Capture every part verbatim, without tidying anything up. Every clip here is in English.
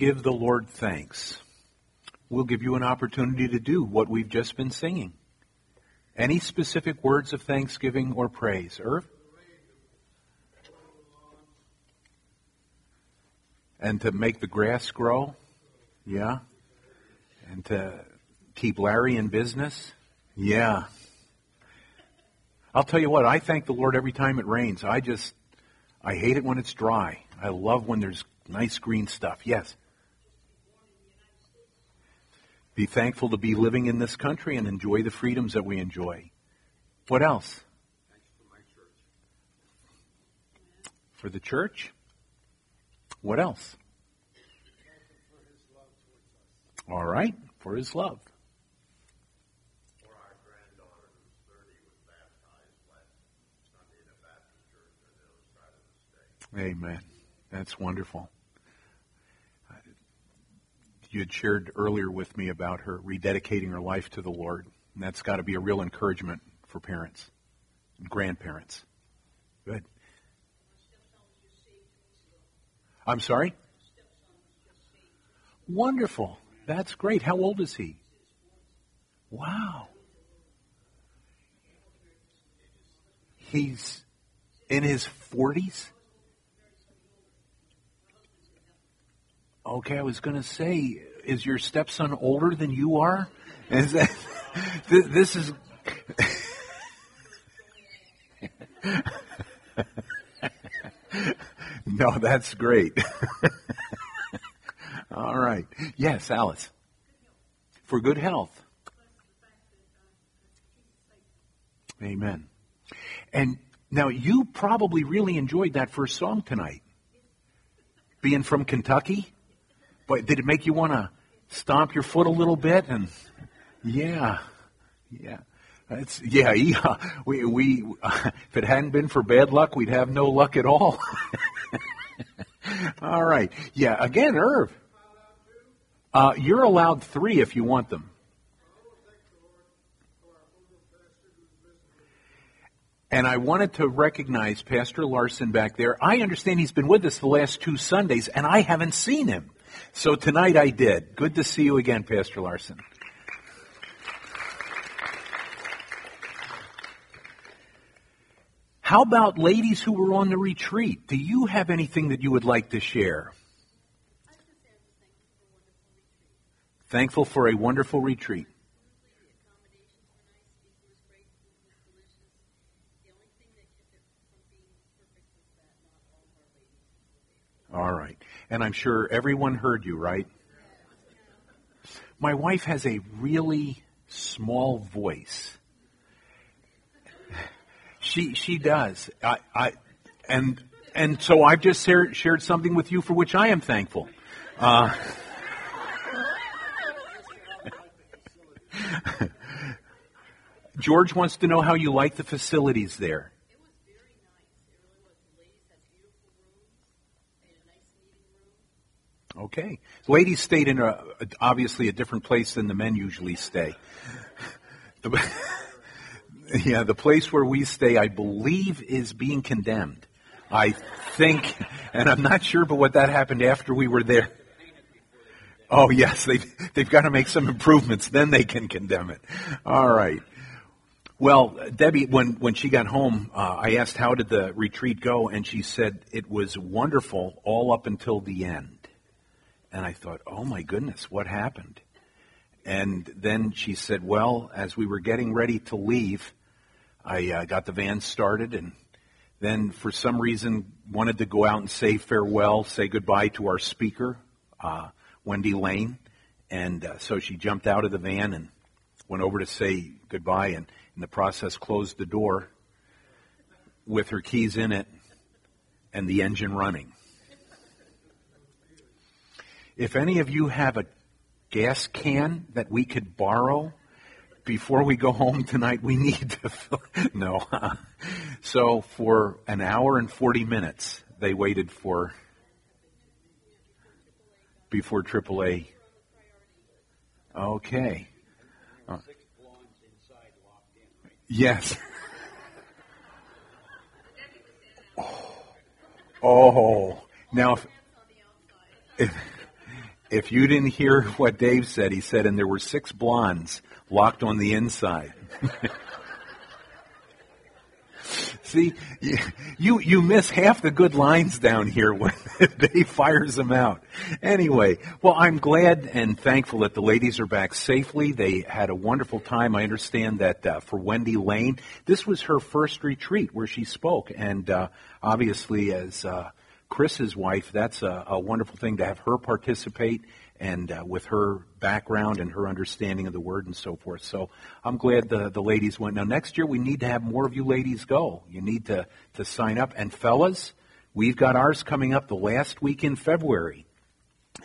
Give the Lord thanks. We'll give you an opportunity to do what we've just been singing. Any specific words of thanksgiving or praise? Irv? And to make the grass grow? Yeah. And to keep Larry in business? Yeah. I'll tell you what, I thank the Lord every time it rains. I just, I hate it when it's dry. I love when there's nice green stuff. Yes. Be thankful to be living in this country and enjoy the freedoms that we enjoy. What else? For the church? What else? All right, for his love. For our granddaughter who's thirty was baptized last Sunday in a Baptist church on the other side of the state. Amen. That's wonderful. You had shared earlier with me about her rededicating her life to the Lord, and that's got to be a real encouragement for parents and grandparents. Good. I'm sorry? Wonderful. That's great. How old is he? Wow. He's in his forties? Okay, I was going to say, is your stepson older than you are? Is that, this is... No, that's great. All right. Yes, Alice. For good health. Amen. And now you probably really enjoyed that first song tonight. Being from Kentucky. Boy, did it make you want to stomp your foot a little bit? And yeah, yeah. It's, yeah, yeah. We, we, uh, if it hadn't been for bad luck, we'd have no luck at all. All right. Yeah, again, Irv. Uh, you're allowed three if you want them. And I wanted to recognize Pastor Larson back there. I understand he's been with us the last two Sundays, and I haven't seen him. So tonight I did. Good to see you again, Pastor Larson. How about ladies who were on the retreat? Do you have anything that you would like to share? Thankful for a wonderful retreat. All right. And I'm sure everyone heard you, right? My wife has a really small voice. She she does. I, I and and so I've just shared, shared something with you for which I am thankful. Uh, George wants to know how you like the facilities there. It was very nice. It really was. The ladies had a beautiful room and a nice meeting room. Okay. The ladies stayed in a, obviously a different place than the men usually stay. The, Yeah, the place where we stay, I believe, is being condemned. I think, and I'm not sure, but what that happened after we were there. Oh, yes, they've, they've got to make some improvements. Then they can condemn it. All right. Well, Debbie, when, when she got home, uh, I asked, how did the retreat go? And she said, it was wonderful all up until the end. And I thought, oh, my goodness, what happened? And then she said, well, as we were getting ready to leave, I uh, got the van started and then for some reason wanted to go out and say farewell, say goodbye to our speaker, uh, Wendy Lane. And uh, so she jumped out of the van and went over to say goodbye and in the process closed the door with her keys in it and the engine running. If any of you have a gas can that we could borrow before we go home tonight, we need to fill no. So for an hour and forty minutes, they waited for before triple A. Okay. Uh, yes. Oh. Oh. Now, if, if, If you didn't hear what Dave said, he said, and there were six blondes locked on the inside. See, you you miss half the good lines down here when Dave fires them out. Anyway, well, I'm glad and thankful that the ladies are back safely. They had a wonderful time. I understand that uh, for Wendy Lane, this was her first retreat where she spoke. And uh, obviously, as uh, Chris's wife, that's a, a wonderful thing to have her participate and uh, with her background and her understanding of the Word and so forth. So I'm glad the, the ladies went. Now, next year, we need to have more of you ladies go. You need to, to sign up. And fellas, we've got ours coming up the last week in February.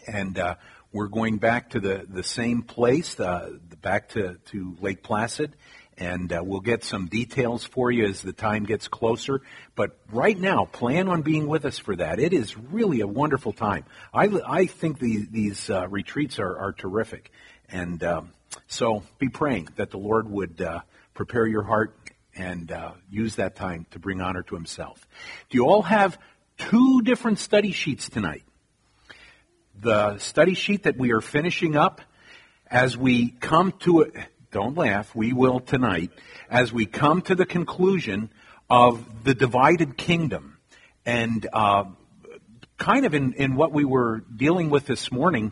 And uh, we're going back to the, the same place, uh, back to, to Lake Placid. And uh, we'll get some details for you as the time gets closer. But right now, plan on being with us for that. It is really a wonderful time. I, I think the, these uh, retreats are, are terrific. And um, so be praying that the Lord would uh, prepare your heart and uh, use that time to bring honor to Himself. Do you all have two different study sheets tonight? The study sheet that we are finishing up as we come to it. Don't laugh, we will tonight, as we come to the conclusion of the divided kingdom. And uh, kind of in, in what we were dealing with this morning,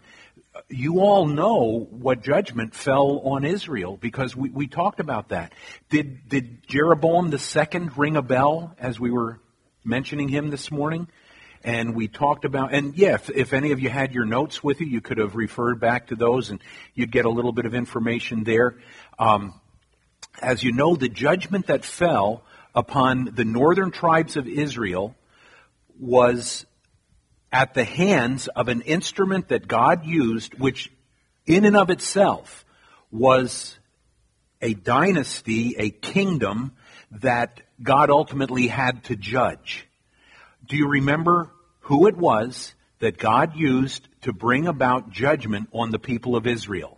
you all know what judgment fell on Israel, because we, we talked about that. Did, did Jeroboam the second ring a bell as we were mentioning him this morning? And we talked about, and yeah, if, if any of you had your notes with you, you could have referred back to those and you'd get a little bit of information there. Um, as you know, the judgment that fell upon the northern tribes of Israel was at the hands of an instrument that God used, which in and of itself was a dynasty, a kingdom that God ultimately had to judge. Do you remember who it was that God used to bring about judgment on the people of Israel?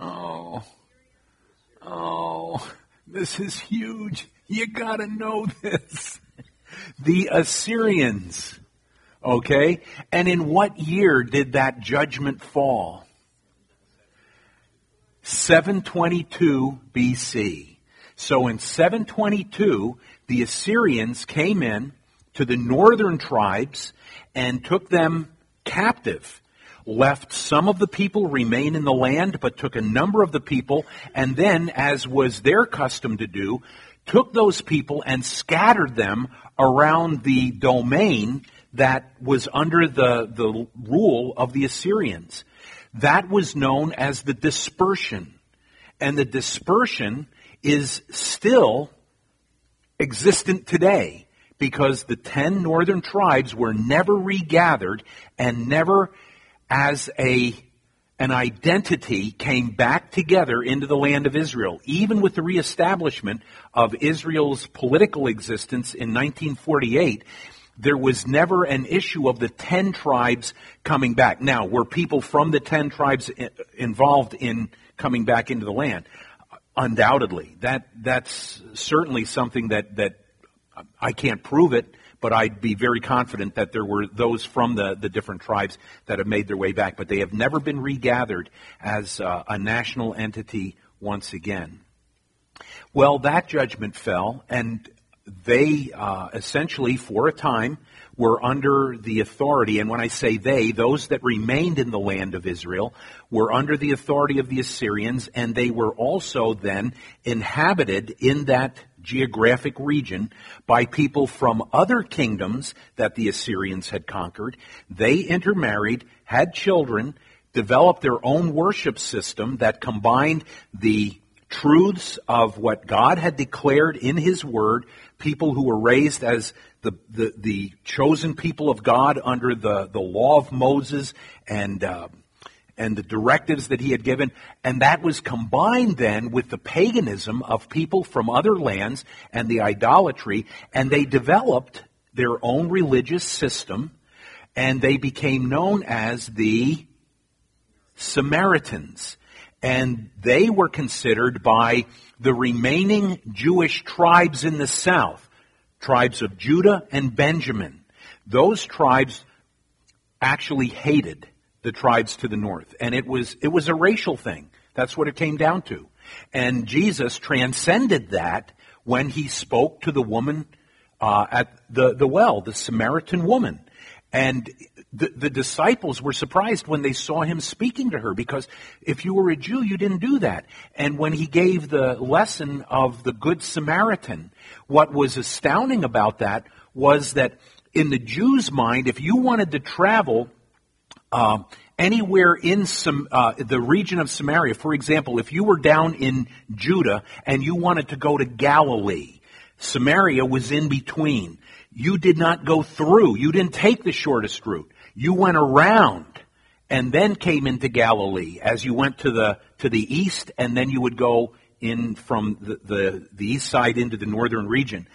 Oh, oh, this is huge. You got to know this. The Assyrians, okay? And in what year did that judgment fall? seven twenty-two B C So in seven twenty-two, the Assyrians came in to the northern tribes and took them captive, left some of the people remain in the land, but took a number of the people, and then, as was their custom to do, took those people and scattered them around the domain that was under the, the rule of the Assyrians. That was known as the dispersion. And the dispersion is still existent today, because the ten northern tribes were never regathered and never as a an identity came back together into the land of Israel, even with the reestablishment of Israel's political existence in nineteen forty-eight. There was never an issue of the ten tribes coming back. Now, were people from the ten tribes involved in coming back into the land? Undoubtedly. That that's certainly something that, that I can't prove it, but I'd be very confident that there were those from the, the different tribes that have made their way back, but they have never been regathered as uh, a national entity once again. Well, that judgment fell, and they uh, essentially, for a time, were under the authority, and when I say they, those that remained in the land of Israel were under the authority of the Assyrians, and they were also then inhabited in that geographic region by people from other kingdoms that the Assyrians had conquered. They intermarried, had children, developed their own worship system that combined the truths of what God had declared in His Word, people who were raised as The, the the chosen people of God under the, the law of Moses and uh, and the directives that he had given. And that was combined then with the paganism of people from other lands and the idolatry. And they developed their own religious system, and they became known as the Samaritans. And they were considered by the remaining Jewish tribes in the south, tribes of Judah and Benjamin. Those tribes actually hated the tribes to the north. And it was it was a racial thing. That's what it came down to. And Jesus transcended that when he spoke to the woman uh, at the, the well, the Samaritan woman. And the, the disciples were surprised when they saw him speaking to her, because if you were a Jew, you didn't do that. And when he gave the lesson of the Good Samaritan, what was astounding about that was that in the Jews' mind, if you wanted to travel uh, anywhere in some, uh, the region of Samaria, for example, if you were down in Judah and you wanted to go to Galilee, Samaria was in between. You did not go through. You didn't take the shortest route. You went around and then came into Galilee as you went to the to the east, and then you would go in from the, the, the east side into the northern region.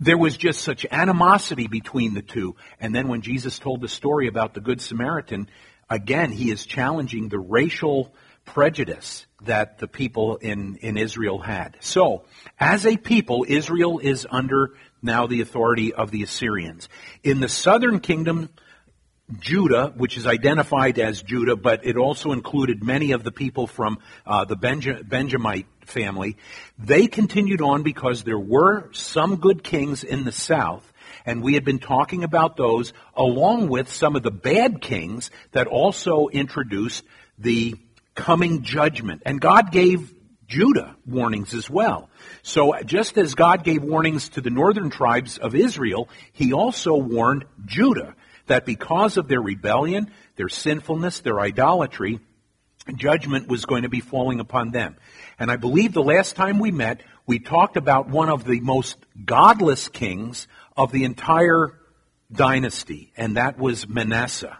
There was just such animosity between the two. And then when Jesus told the story about the Good Samaritan, again, he is challenging the racial prejudice that the people in, in Israel had. So, as a people, Israel is under now the authority of the Assyrians. In the southern kingdom, Judah, which is identified as Judah, but it also included many of the people from uh, the Benja- Benjamite family, they continued on because there were some good kings in the south, and we had been talking about those, along with some of the bad kings that also introduced the coming judgment. And God gave Judah warnings as well. So just as God gave warnings to the northern tribes of Israel, he also warned Judah that because of their rebellion, their sinfulness, their idolatry, judgment was going to be falling upon them. And I believe the last time we met, we talked about one of the most godless kings of the entire dynasty, and that was Manasseh.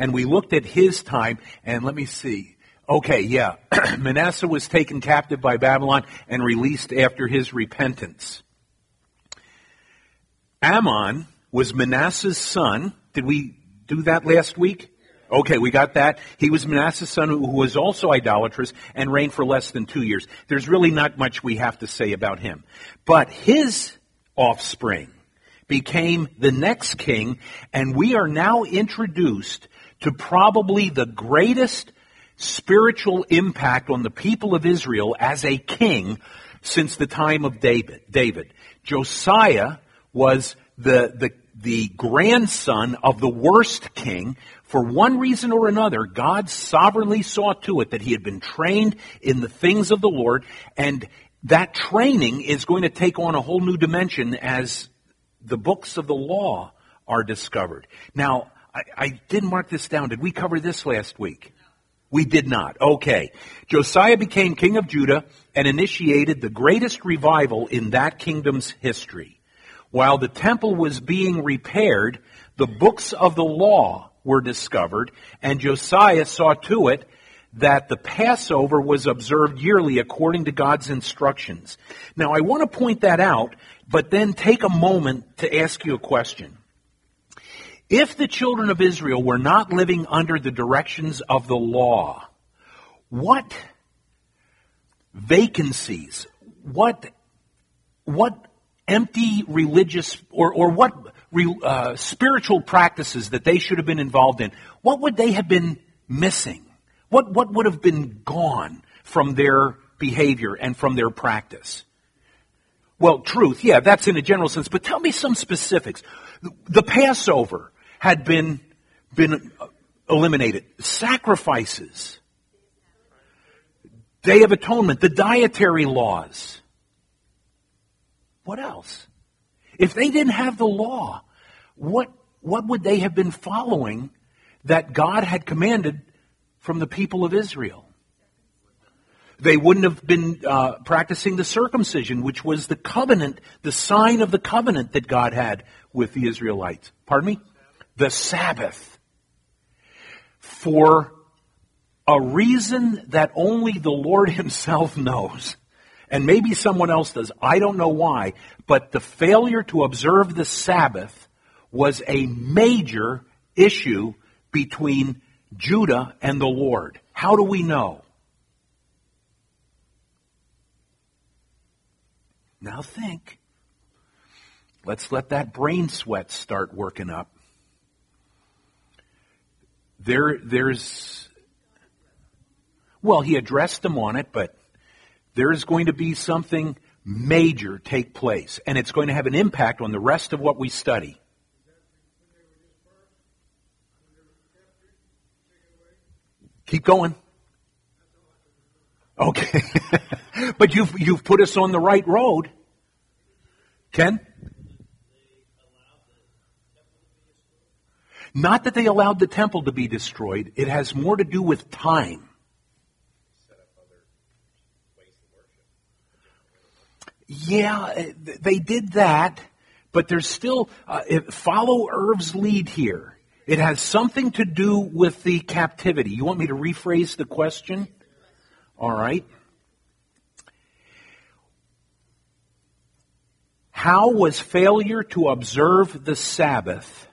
And we looked at his time, and let me see. Okay, yeah, Manasseh was taken captive by Babylon and released after his repentance. Ammon was Manasseh's son. Did we do that last week? Okay, we got that. He was Manasseh's son, who was also idolatrous and reigned for less than two years. There's really not much we have to say about him. But his offspring became the next king, and we are now introduced to probably the greatest spiritual impact on the people of Israel as a king since the time of David. David. Josiah was the, the, the grandson of the worst king. For one reason or another, God sovereignly saw to it that he had been trained in the things of the Lord, and that training is going to take on a whole new dimension as the books of the law are discovered. Now, I, I didn't mark this down. Did we cover this last week? We did not. Okay. Josiah became king of Judah and initiated the greatest revival in that kingdom's history. While the temple was being repaired, the books of the law were discovered, and Josiah saw to it that the Passover was observed yearly according to God's instructions. Now, I want to point that out, but then take a moment to ask you a question. If the children of Israel were not living under the directions of the law, what vacancies, what what empty religious or, or what uh, spiritual practices that they should have been involved in, what would they have been missing? What what would have been gone from their behavior and from their practice? Well, truth, yeah, that's in a general sense, but tell me some specifics. The Passover had been been eliminated. Sacrifices, Day of Atonement, the dietary laws. What else? If they didn't have the law, what what would they have been following that God had commanded from the people of Israel? They wouldn't have been uh, practicing the circumcision, which was the covenant, the sign of the covenant that God had with the Israelites. Pardon me? The Sabbath. For a reason that only the Lord himself knows, and maybe someone else does, I don't know why, but the failure to observe the Sabbath was a major issue between Judah and the Lord. How do we know? Now think. Let's let that brain sweat start working up. there, there's, well, he addressed them on it, but there's going to be something major take place, and it's going to have an impact on the rest of what we study. Keep going. Okay. But you've you've put us on the right road. Ken? Not that they allowed the temple to be destroyed. It has more to do with time. Yeah, they did that, but there's still, uh, follow Irv's lead here. It has something to do with the captivity. You want me to rephrase the question? All right. How was failure to observe the Sabbath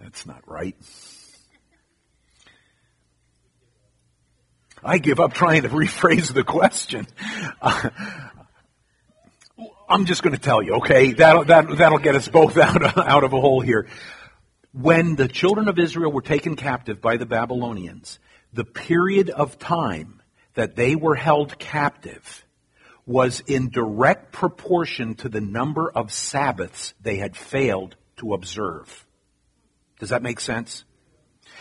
That's not right. I give up trying to rephrase the question. Uh, I'm just going to tell you, okay? That'll, that, that'll get us both out of, out of a hole here. When the children of Israel were taken captive by the Babylonians, the period of time that they were held captive was in direct proportion to the number of Sabbaths they had failed to observe. Does that make sense?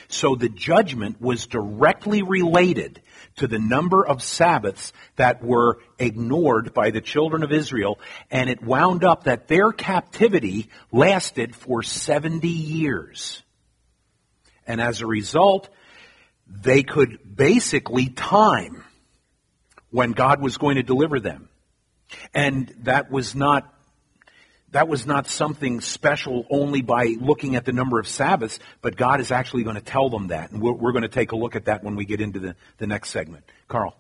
So the judgment was directly related to the number of Sabbaths that were ignored by the children of Israel, and it wound up that their captivity lasted for seventy years. And as a result, they could basically time when God was going to deliver them. And that was not That was not something special only by looking at the number of Sabbaths, but God is actually going to tell them that. And we're, we're going to take a look at that when we get into the, the next segment. Carl.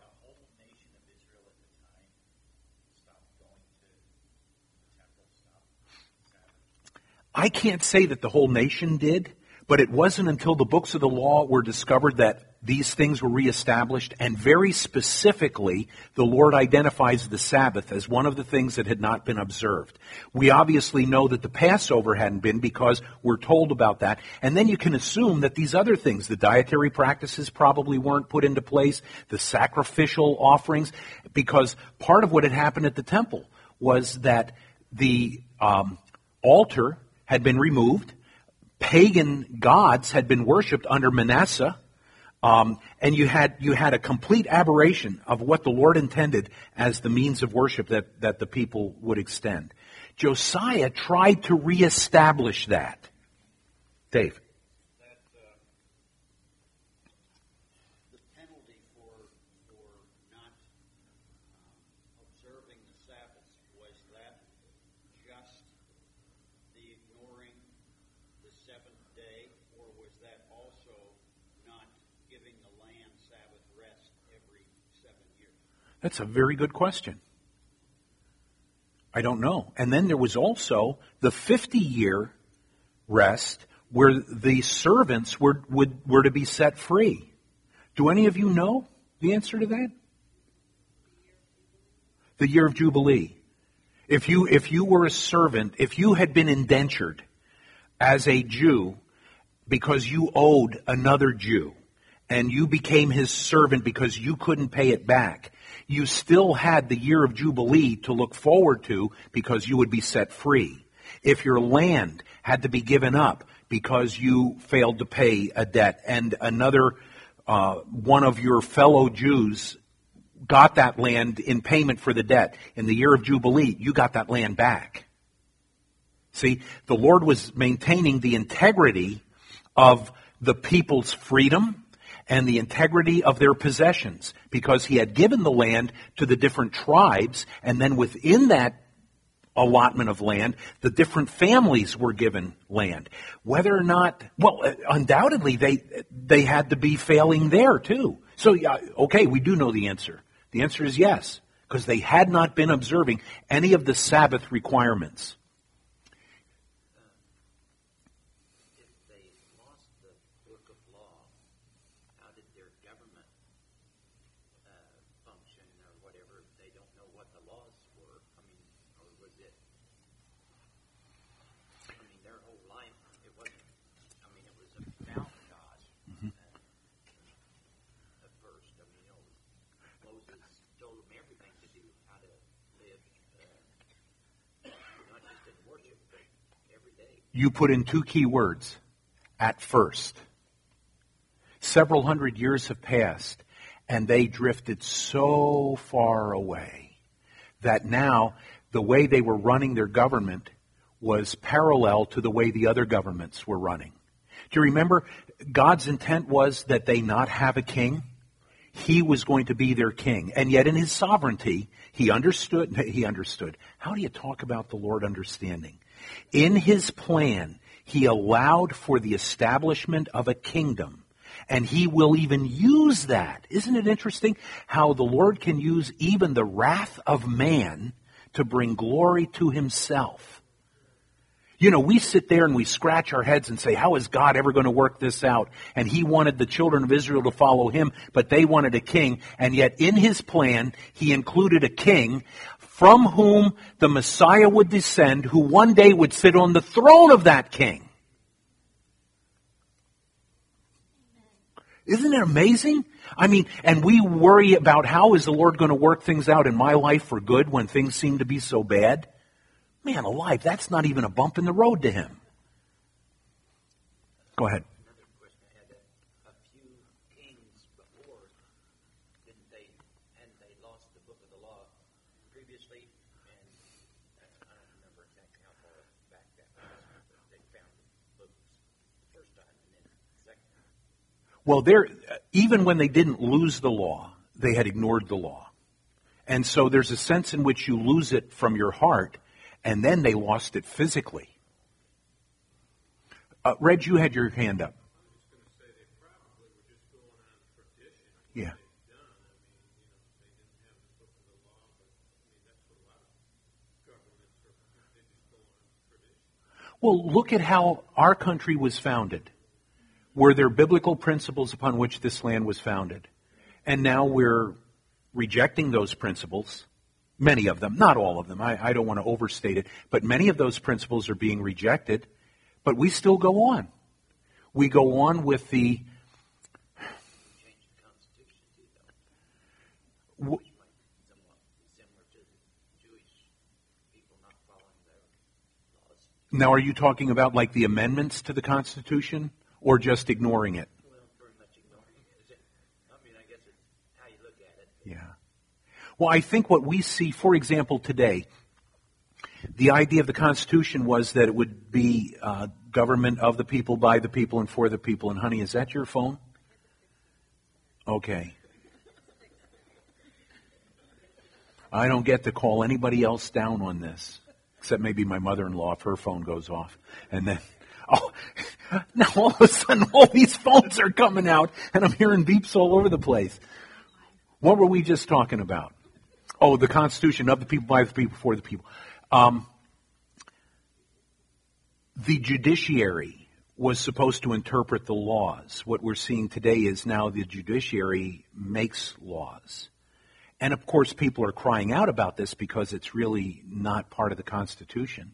I can't say that the whole nation did, but it wasn't until the books of the law were discovered that these things were reestablished, and very specifically, the Lord identifies the Sabbath as one of the things that had not been observed. We obviously know that the Passover hadn't been because we're told about that. And then you can assume that these other things, the dietary practices probably weren't put into place, the sacrificial offerings, because part of what had happened at the temple was that the um, altar had been removed, pagan gods had been worshipped under Manasseh, Um, and you had you had a complete aberration of what the Lord intended as the means of worship that, that the people would extend. Josiah tried to reestablish that. Dave. That, uh, the penalty for, for not um, observing the Sabbath, was that just the ignoring the seventh day, or was that also not giving the land Sabbath rest every seven years? That's a very good question. I don't know. And then there was also the fifty-year rest where the servants were, would, were to be set free. Do any of you know the answer to that? The year of Jubilee. If you, if you were a servant, if you had been indentured as a Jew because you owed another Jew, and you became his servant because you couldn't pay it back, you still had the year of Jubilee to look forward to because you would be set free. If your land had to be given up because you failed to pay a debt, and another uh, one of your fellow Jews got that land in payment for the debt, in the year of Jubilee, you got that land back. See, the Lord was maintaining the integrity of the people's freedom and the integrity of their possessions, because he had given the land to the different tribes, and then within that allotment of land, the different families were given land. Whether or not, well, undoubtedly they they had to be failing there too. So, okay, we do know the answer. The answer is yes, because they had not been observing any of the Sabbath requirements. was it. I mean, their whole life, it wasn't, I mean, it was about God mm-hmm. uh, at first. I mean, you know, Moses told them everything to do, how to live, uh, not just in worship, but every day. You put in two key words, at first. Several hundred years have passed, and they drifted so far away that now the way they were running their government was parallel to the way the other governments were running. Do you remember? God's intent was that they not have a king. He was going to be their king. And yet in his sovereignty, he understood. He understood. How do you talk about the Lord understanding? In his plan, he allowed for the establishment of a kingdom. And he will even use that. Isn't it interesting how the Lord can use even the wrath of man to bring glory to himself? You know, we sit there and we scratch our heads and say, how is God ever going to work this out? And he wanted the children of Israel to follow him, but they wanted a king. And yet in his plan, he included a king from whom the Messiah would descend, who one day would sit on the throne of that king. Isn't it amazing? I mean, and we worry about how is the Lord going to work things out in my life for good when things seem to be so bad? Man alive, that's not even a bump in the road to him. Go ahead. Another question I had, a few kings before, didn't they, hadn't they lost the book of the law previously? And I don't remember exactly how far back that was, but they found the books the first time and then the second time. Well, there, even when they didn't lose the law, they had ignored the law. And so there's a sense in which you lose it from your heart, and then they lost it physically. Uh, Reg, you had your hand up. I was just going to say they probably were just going on tradition. Yeah. They've done. I mean, you know, they didn't have the book of the law, but I mean, that's what a lot of governments are. They just go on tradition. Well, look at how our country was founded. Were there biblical principles upon which this land was founded? And now we're rejecting those principles, many of them, not all of them. I, I don't want to overstate it, but many of those principles are being rejected, but we still go on. We go on with the... W- now, are you talking about like the amendments to the Constitution? Or just ignoring it? Well, pretty much ignoring it. I mean, I guess it's how you look at it. Yeah. Well, I think what we see, for example, today, the idea of the Constitution was that it would be uh, government of the people, by the people, and for the people. And, honey, is that your phone? Okay. I don't get to call anybody else down on this, except maybe my mother-in-law if her phone goes off. And then... Oh, now all of a sudden all these phones are coming out and I'm hearing beeps all over the place. What were we just talking about? Oh, the Constitution, of the people, by the people, for the people. Um, the judiciary was supposed to interpret the laws. What we're seeing today is now the judiciary makes laws. And of course people are crying out about this because it's really not part of the Constitution.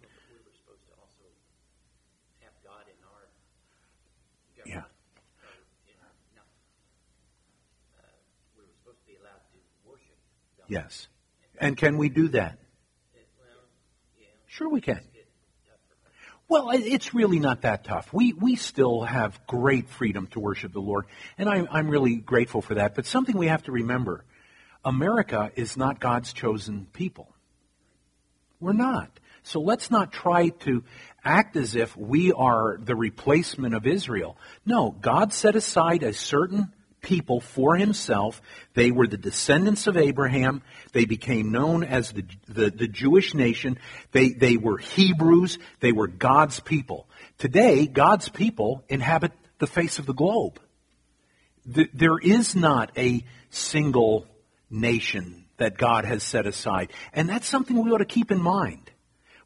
Yes. And can we do that? Sure we can. Well, it's really not that tough. We we still have great freedom to worship the Lord, and I'm, I'm really grateful for that. But something we have to remember, America is not God's chosen people. We're not. So let's not try to act as if we are the replacement of Israel. No, God set aside a certain people for himself. They were the descendants of Abraham. They became known as the, the, the Jewish nation. They, they were Hebrews. They were God's people. Today, God's people inhabit the face of the globe. The, there is not a single nation that God has set aside. And that's something we ought to keep in mind.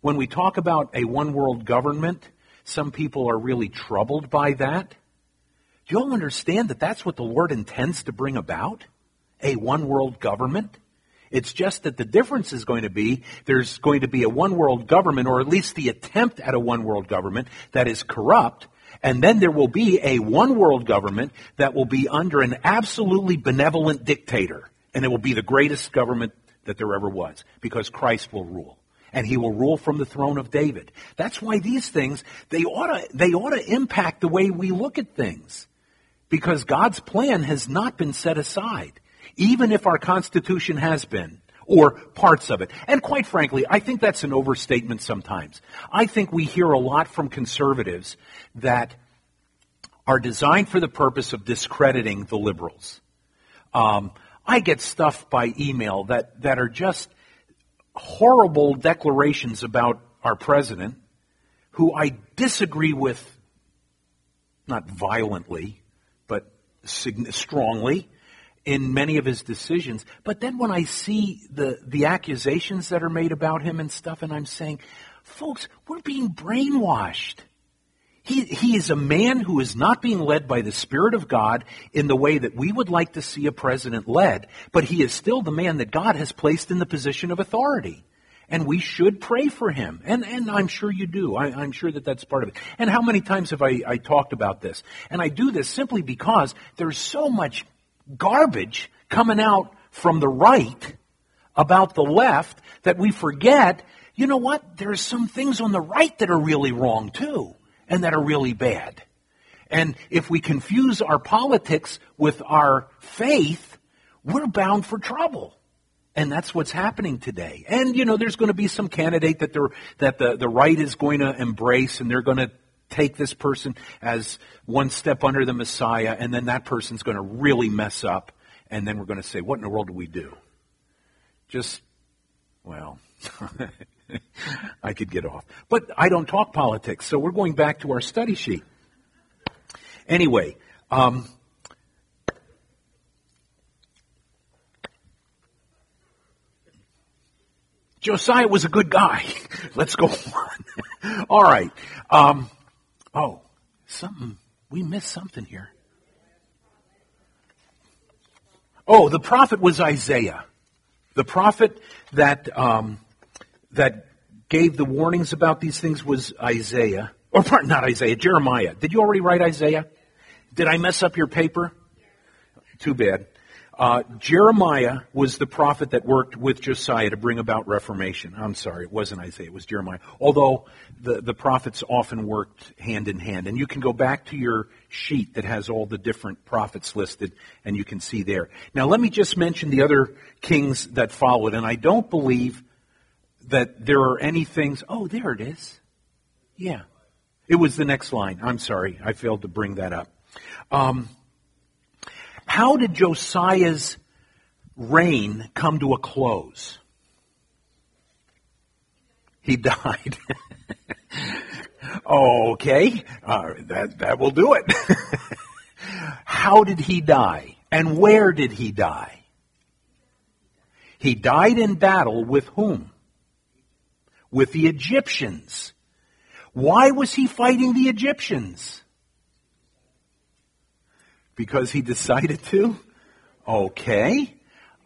When we talk about a one-world government, some people are really troubled by that. Do you all understand that that's what the Lord intends to bring about? A one-world government? It's just that the difference is going to be there's going to be a one-world government, or at least the attempt at a one-world government that is corrupt, and then there will be a one-world government that will be under an absolutely benevolent dictator, and it will be the greatest government that there ever was, because Christ will rule. And he will rule from the throne of David. That's why these things, they ought to, they ought to impact the way we look at things. Because God's plan has not been set aside. Even if our Constitution has been, or parts of it. And quite frankly, I think that's an overstatement sometimes. I think we hear a lot from conservatives that are designed for the purpose of discrediting the liberals. Um, I get stuff by email that, that are just horrible declarations about our president, who I disagree with, not violently, but strongly in many of his decisions. But then when I see the, the accusations that are made about him and stuff, and I'm saying, folks, we're being brainwashed. He, he is a man who is not being led by the Spirit of God in the way that we would like to see a president led, but he is still the man that God has placed in the position of authority. And we should pray for him. And, and I'm sure you do. I, I'm sure that that's part of it. And how many times have I, I talked about this? And I do this simply because there's so much garbage coming out from the right about the left that we forget, you know what, there's some things on the right that are really wrong too. And that are really bad. And if we confuse our politics with our faith, we're bound for trouble. And that's what's happening today. And, you know, there's going to be some candidate that, that the, the right is going to embrace, and they're going to take this person as one step under the Messiah, and then that person's going to really mess up, and then we're going to say, what in the world do we do? Just, well... I could get off. But I don't talk politics, so we're going back to our study sheet. Anyway, um, Josiah was a good guy. Let's go on. All right. Um, oh, something. We missed something here. Oh, the prophet was Isaiah. The prophet that... Um, that gave the warnings about these things was Isaiah. Or pardon, not Isaiah, Jeremiah. Did you already write Isaiah? Did I mess up your paper? Too bad. Uh, Jeremiah was the prophet that worked with Josiah to bring about reformation. I'm sorry, it wasn't Isaiah, it was Jeremiah. Although the, the prophets often worked hand in hand. And you can go back to your sheet that has all the different prophets listed, and you can see there. Now let me just mention the other kings that followed. And I don't believe... that there are any things... Oh, there it is. Yeah. It was the next line. I'm sorry. I failed to bring that up. Um, how did Josiah's reign come to a close? He died. Okay. Uh, that, that will do it. How did he die? And where did he die? He died in battle with whom? With the Egyptians. Why was he fighting the Egyptians? Because he decided to? Okay.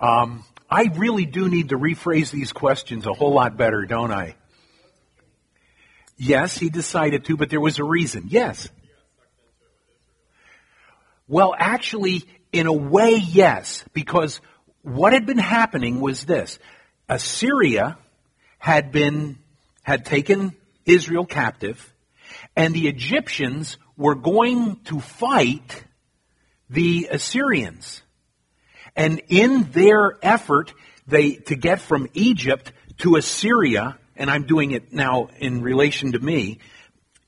Um, I really do need to rephrase these questions a whole lot better, don't I? Yes, he decided to, but there was a reason. Yes. Well, actually, in a way, yes. Because what had been happening was this. Assyria... had been had taken Israel captive, and the Egyptians were going to fight the Assyrians. And in their effort they to get from Egypt to Assyria, and I'm doing it now in relation to me,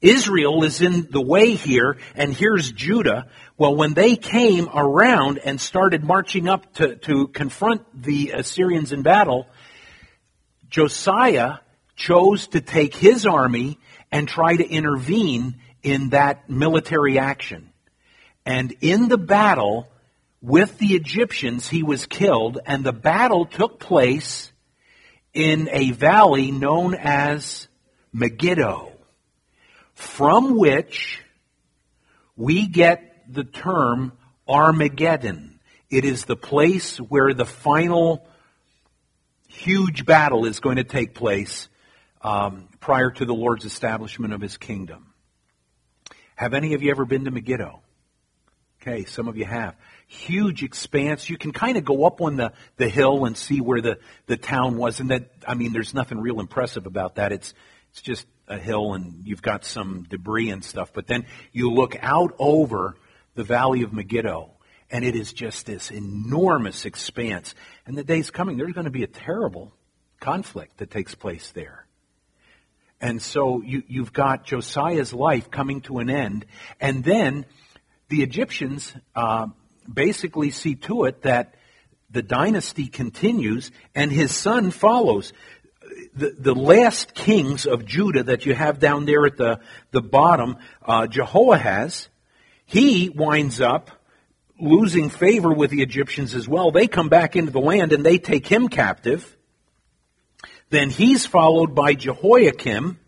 Israel is in the way here, and here's Judah. Well, when they came around and started marching up to, to confront the Assyrians in battle, Josiah chose to take his army and try to intervene in that military action. And in the battle with the Egyptians, he was killed, and the battle took place in a valley known as Megiddo, from which we get the term Armageddon. It is the place where the final huge battle is going to take place um, prior to the Lord's establishment of his kingdom. Have any of you ever been to Megiddo? Okay, some of you have. Huge expanse. You can kind of go up on the, the hill and see where the, the town was. And that, I mean, there's nothing real impressive about that. It's it's just a hill and you've got some debris and stuff. But then you look out over the valley of Megiddo and it is just this enormous expanse. And the day's coming, there's going to be a terrible conflict that takes place there. And so you, you've got Josiah's life coming to an end. And then the Egyptians uh, basically see to it that the dynasty continues and his son follows. The, the last kings of Judah that you have down there at the, the bottom, uh, Jehoahaz, he winds up losing favor with the Egyptians as well. They come back into the land and they take him captive. Then he's followed by Jehoiakim.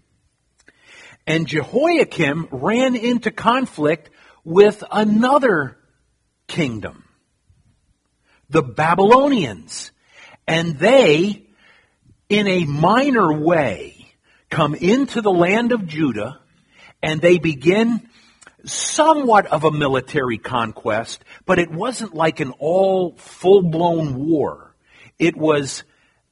And Jehoiakim ran into conflict with another kingdom, the Babylonians. And they, in a minor way, come into the land of Judah, and they begin somewhat of a military conquest, but it wasn't like an all full-blown war. It was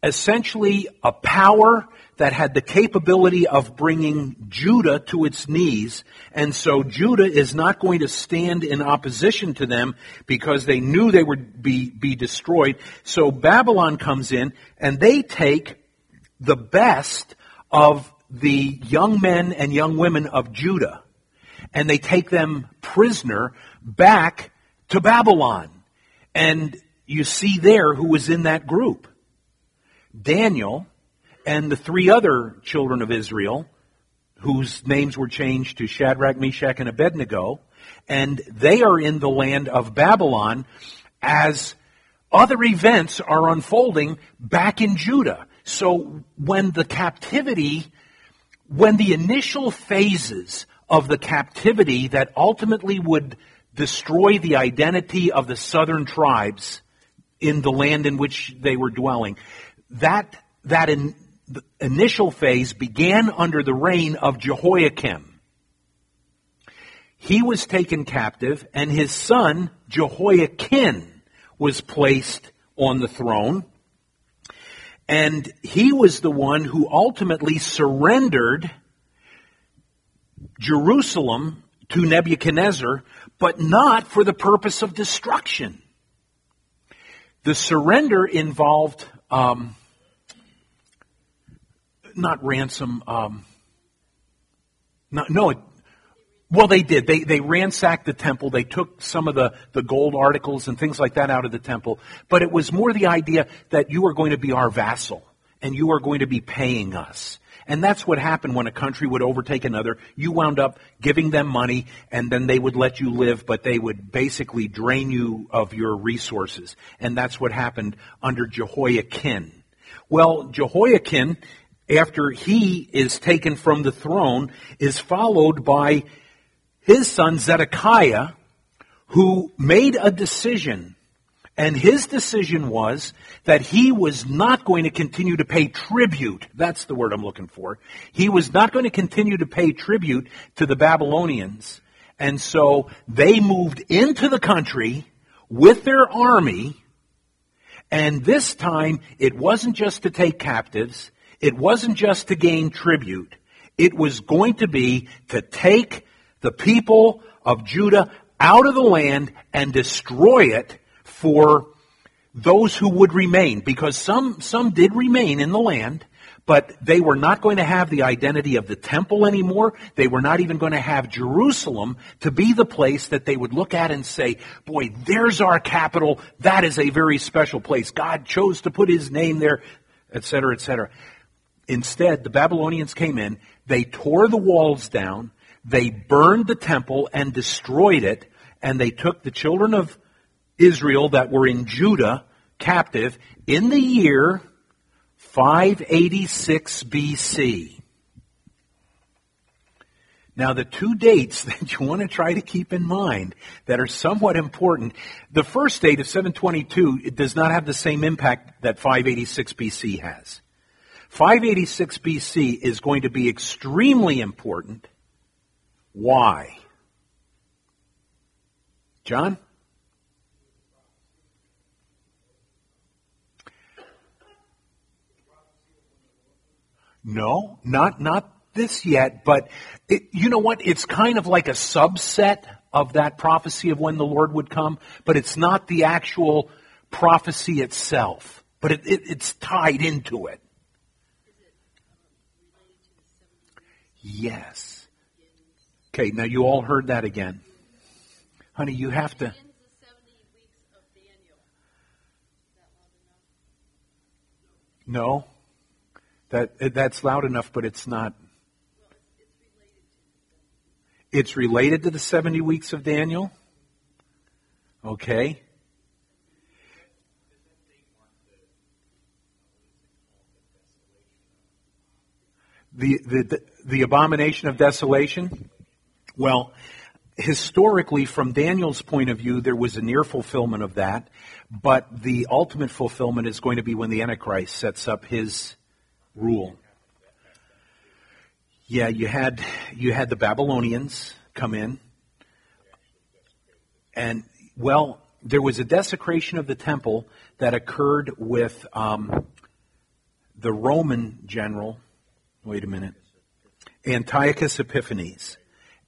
essentially a power that had the capability of bringing Judah to its knees. And so Judah is not going to stand in opposition to them because they knew they would be, be destroyed. So Babylon comes in and they take the best of the young men and young women of Judah and they take them prisoner back to Babylon. And you see there who was in that group. Daniel and the three other children of Israel, whose names were changed to Shadrach, Meshach, and Abednego, and they are in the land of Babylon as other events are unfolding back in Judah. So when the captivity, when the initial phases of the captivity that ultimately would destroy the identity of the southern tribes in the land in which they were dwelling, that that in the initial phase began under the reign of Jehoiakim. He was taken captive, and his son, Jehoiachin, was placed on the throne. And he was the one who ultimately surrendered Jerusalem to Nebuchadnezzar, but not for the purpose of destruction. The surrender involved... Um, Not ransom. Um, not, no, it, well, they did. They they ransacked the temple. They took some of the, the gold articles and things like that out of the temple. But it was more the idea that you are going to be our vassal and you are going to be paying us. And that's what happened when a country would overtake another. You wound up giving them money and then they would let you live, but they would basically drain you of your resources. And that's what happened under Jehoiakim. Well, Jehoiakim, after he is taken from the throne, is followed by his son Zedekiah, who made a decision. And his decision was that he was not going to continue to pay tribute. That's the word I'm looking for. He was not going to continue to pay tribute to the Babylonians. And so they moved into the country with their army. And this time, it wasn't just to take captives. It wasn't just to gain tribute. It was going to be to take the people of Judah out of the land and destroy it for those who would remain. Because some, some did remain in the land, but they were not going to have the identity of the temple anymore. They were not even going to have Jerusalem to be the place that they would look at and say, boy, there's our capital. That is a very special place. God chose to put his name there, et cetera, et cetera. Instead, the Babylonians came in, they tore the walls down, they burned the temple and destroyed it, and they took the children of Israel that were in Judah captive in the year five eighty-six B C. Now, the two dates that you want to try to keep in mind that are somewhat important, the first date of seven twenty-two, it does not have the same impact that five eighty-six B C has. five eighty-six B C is going to be extremely important. Why? John? No, not not this yet, but it, you know what? It's kind of like a subset of that prophecy of when the Lord would come, but it's not the actual prophecy itself, but it, it, it's tied into it. Yes. Okay, now you all heard that again. Honey, you have to... No. That that's loud enough, but it's not. It's related to the seventy weeks of Daniel. Okay. The the the, the abomination of desolation. Well, historically, from Daniel's point of view, there was a near fulfillment of that, but the ultimate fulfillment is going to be when the Antichrist sets up his rule. Yeah, you had you had the Babylonians come in, and well, there was a desecration of the temple that occurred with um, the Roman general. Wait a minute, Antiochus Epiphanes,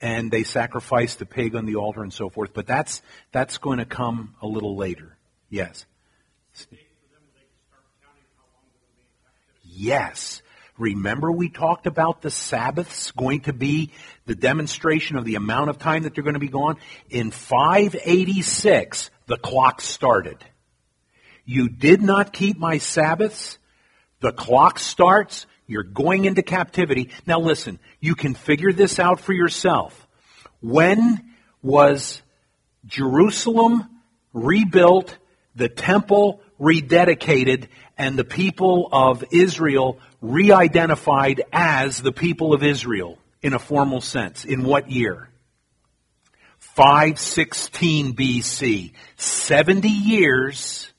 and they sacrificed the pig on the altar and so forth. But that's that's going to come a little later. Yes. Yes. Remember we talked about the Sabbaths going to be the demonstration of the amount of time that they're going to be gone? In five eighty-six, the clock started. You did not keep my Sabbaths. The clock starts. You're going into captivity. Now listen, you can figure this out for yourself. When was Jerusalem rebuilt, the temple rededicated, and the people of Israel re-identified as the people of Israel in a formal sense? In what year? five sixteen B C seventy years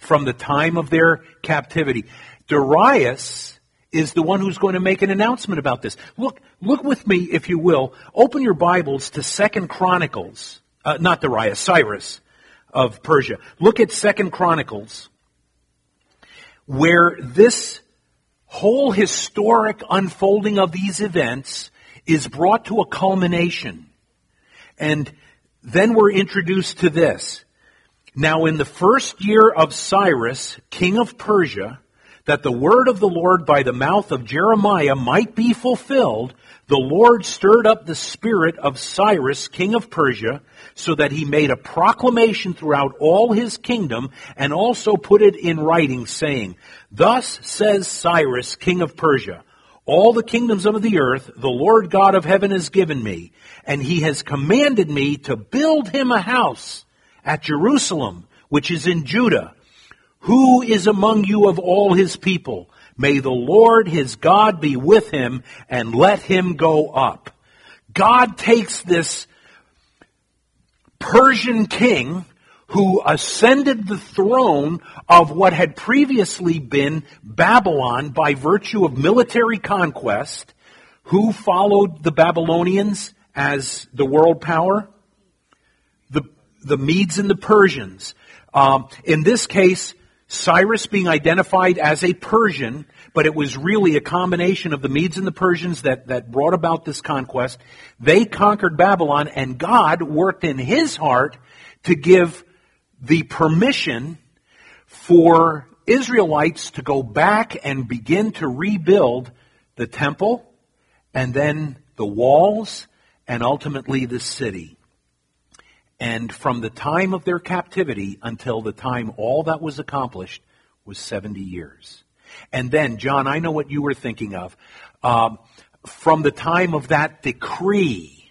from the time of their captivity. Darius is the one who's going to make an announcement about this. Look, look with me, if you will. Open your Bibles to Second Chronicles. Uh, not Darius, Cyrus of Persia. Look at Second Chronicles, where this whole historic unfolding of these events is brought to a culmination. And then we're introduced to this. Now in the first year of Cyrus, king of Persia, that the word of the Lord by the mouth of Jeremiah might be fulfilled, the Lord stirred up the spirit of Cyrus, king of Persia, so that he made a proclamation throughout all his kingdom, and also put it in writing, saying, Thus says Cyrus, king of Persia, all the kingdoms of the earth the Lord God of heaven has given me, and he has commanded me to build him a house at Jerusalem, which is in Judah. Who is among you of all his people? May the Lord his God be with him, and let him go up. God takes this Persian king who ascended the throne of what had previously been Babylon by virtue of military conquest, who followed the Babylonians as the world power, the, the Medes and the Persians. Um, in this case, Cyrus being identified as a Persian, but it was really a combination of the Medes and the Persians that, that brought about this conquest. They conquered Babylon, and God worked in his heart to give the permission for Israelites to go back and begin to rebuild the temple, and then the walls, and ultimately the city. And from the time of their captivity until the time all that was accomplished was seventy years. And then, John, I know what you were thinking of. Um, from the time of that decree,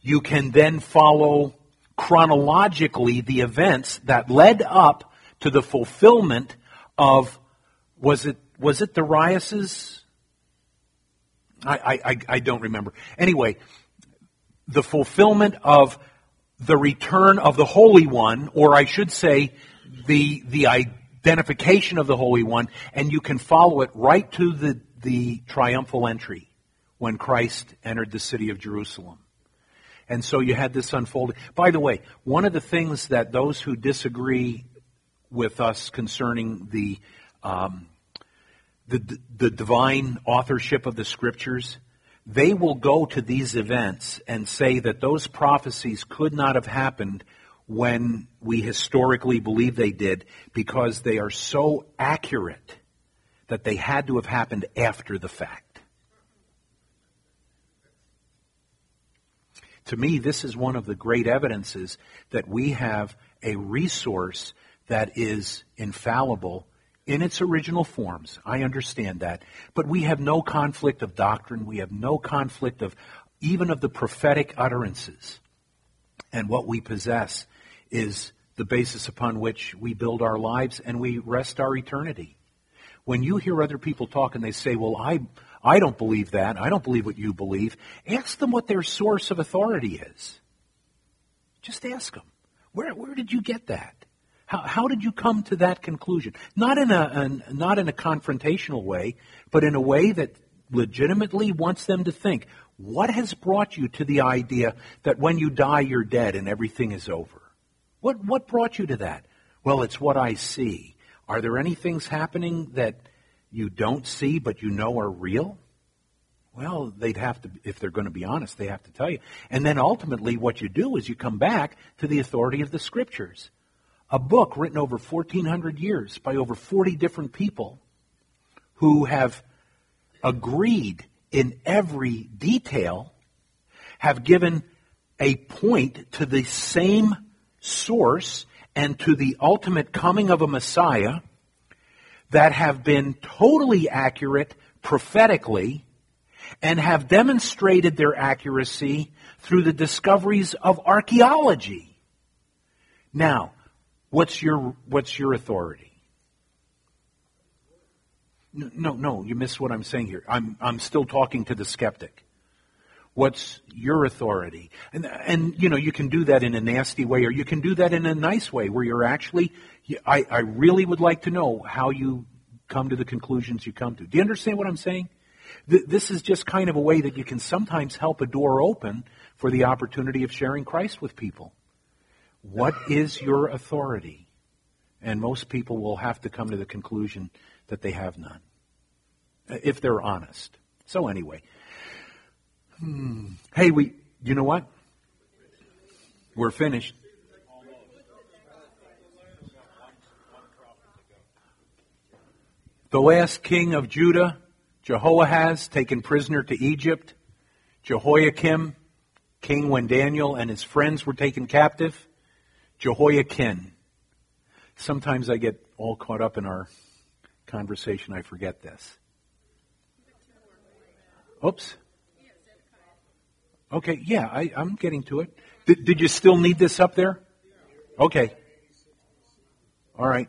you can then follow chronologically the events that led up to the fulfillment of, was it was it Darius's I, I, I don't remember. Anyway, the fulfillment of the return of the Holy One, or I should say the the identification of the Holy One, and you can follow it right to the, the triumphal entry when Christ entered the city of Jerusalem. And so you had this unfolding. By the way, one of the things that those who disagree with us concerning the um, the the divine authorship of the Scriptures, they will go to these events and say that those prophecies could not have happened when we historically believe they did, because they are so accurate that they had to have happened after the fact. To me, this is one of the great evidences that we have a resource that is infallible in its original forms. I understand that. But we have no conflict of doctrine. We have no conflict of even of the prophetic utterances. And what we possess is the basis upon which we build our lives and we rest our eternity. When you hear other people talk and they say, well, I... I don't believe that. I don't believe what you believe. Ask them what their source of authority is. Just ask them. Where where did you get that? How how did you come to that conclusion? Not in a an, not in a confrontational way, but in a way that legitimately wants them to think, what has brought you to the idea that when you die you're dead and everything is over? What what brought you to that? Well, it's what I see. Are there any things happening that you don't see but you know are real? Well, they'd have to, if they're going to be honest, they have to tell you. And then ultimately what you do is you come back to the authority of the Scriptures, a book written over fourteen hundred years by over forty different people who have agreed in every detail, have given a point to the same source and to the ultimate coming of a Messiah, that have been totally accurate prophetically and have demonstrated their accuracy through the discoveries of archaeology. Now, what's your what's your authority? No, no, no, you miss what I'm saying here. I'm I'm still talking to the skeptic. What's your authority? And, and you know, you can do that in a nasty way, or you can do that in a nice way where you're actually, I, I really would like to know how you come to the conclusions you come to. Do you understand what I'm saying? Th- this is just kind of a way that you can sometimes help a door open for the opportunity of sharing Christ with people. What is your authority? And most people will have to come to the conclusion that they have none, if they're honest. So anyway... Hmm. Hey, we, you know what? We're finished. The last king of Judah, Jehoahaz, taken prisoner to Egypt. Jehoiakim, king when Daniel and his friends were taken captive. Jehoiachin. Sometimes I get all caught up in our conversation. I forget this. Oops. Okay, yeah, I, I'm getting to it. Did, did you still need this up there? Okay. All right.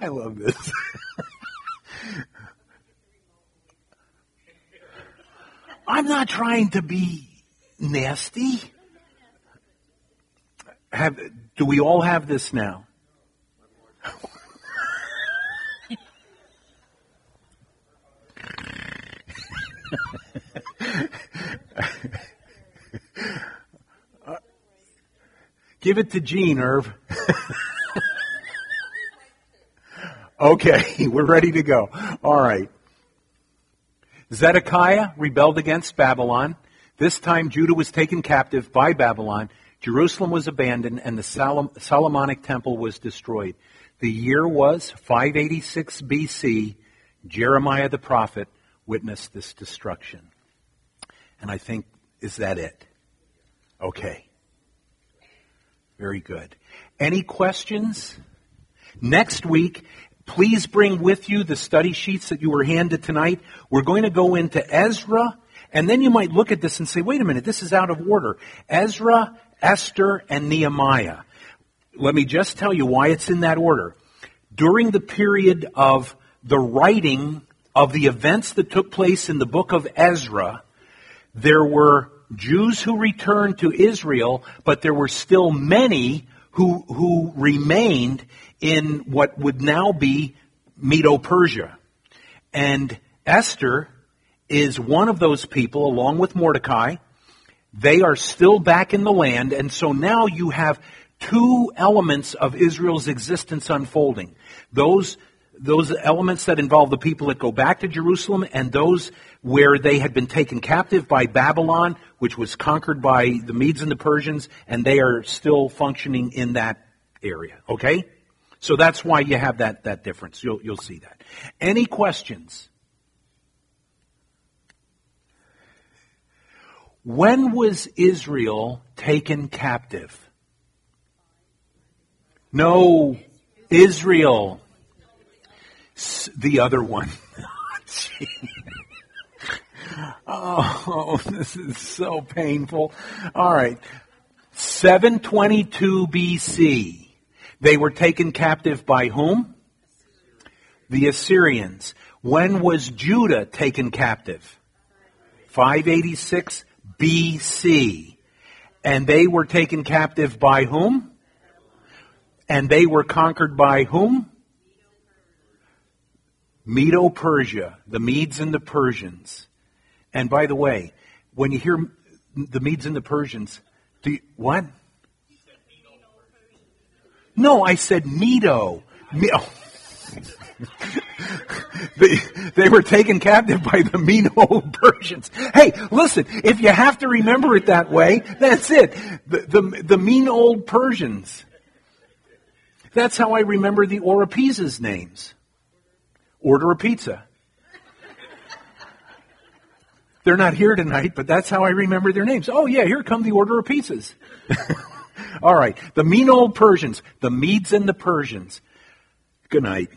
I love this. I'm not trying to be nasty. Have, do we all have this now? uh, give it to Gene, Irv. Okay, we're ready to go. All right. Zedekiah rebelled against Babylon. This time Judah was taken captive by Babylon, Jerusalem was abandoned, and the Solom- Solomonic temple was destroyed. The year was five eighty-six B C. Jeremiah the prophet witnessed this destruction. And I think, is that it? Okay. Very good. Any questions? Next week, please bring with you the study sheets that you were handed tonight. We're going to go into Ezra And then you might look at this and say, wait a minute, this is out of order. Ezra, Esther, and Nehemiah. Let me just tell you why it's in that order. During the period of the writing of the events that took place in the book of Ezra, there were Jews who returned to Israel, but there were still many who who remained in what would now be Medo-Persia. And Esther is one of those people, along with Mordecai. They are still back in the land, and so now you have two elements of Israel's existence unfolding. Those those elements that involve the people that go back to Jerusalem and those where they had been taken captive by Babylon, which was conquered by the Medes and the Persians, and they are still functioning in that area. Okay? So that's why you have that, that difference. You'll, you'll see that. Any questions? When was Israel taken captive? No, Israel. The other one. Oh, this is so painful. All right. seven twenty-two B C. They were taken captive by whom? The Assyrians. When was Judah taken captive? five eighty-six B C. And they were taken captive by whom? And they were conquered by whom? Medo-Persia, the Medes and the Persians. And by the way, when you hear the Medes and the Persians, do you, what? No, I said Medo. Medo. they, they were taken captive by the Medo-Persians. Hey, listen, if you have to remember it that way, that's it. The, the, the mean old Persians. That's how I remember the Oropesas names. Order a pizza. They're not here tonight, but that's how I remember their names. Oh, yeah, here come the Order of Pizzas. All right, the mean old Persians, the Medes and the Persians. Good night.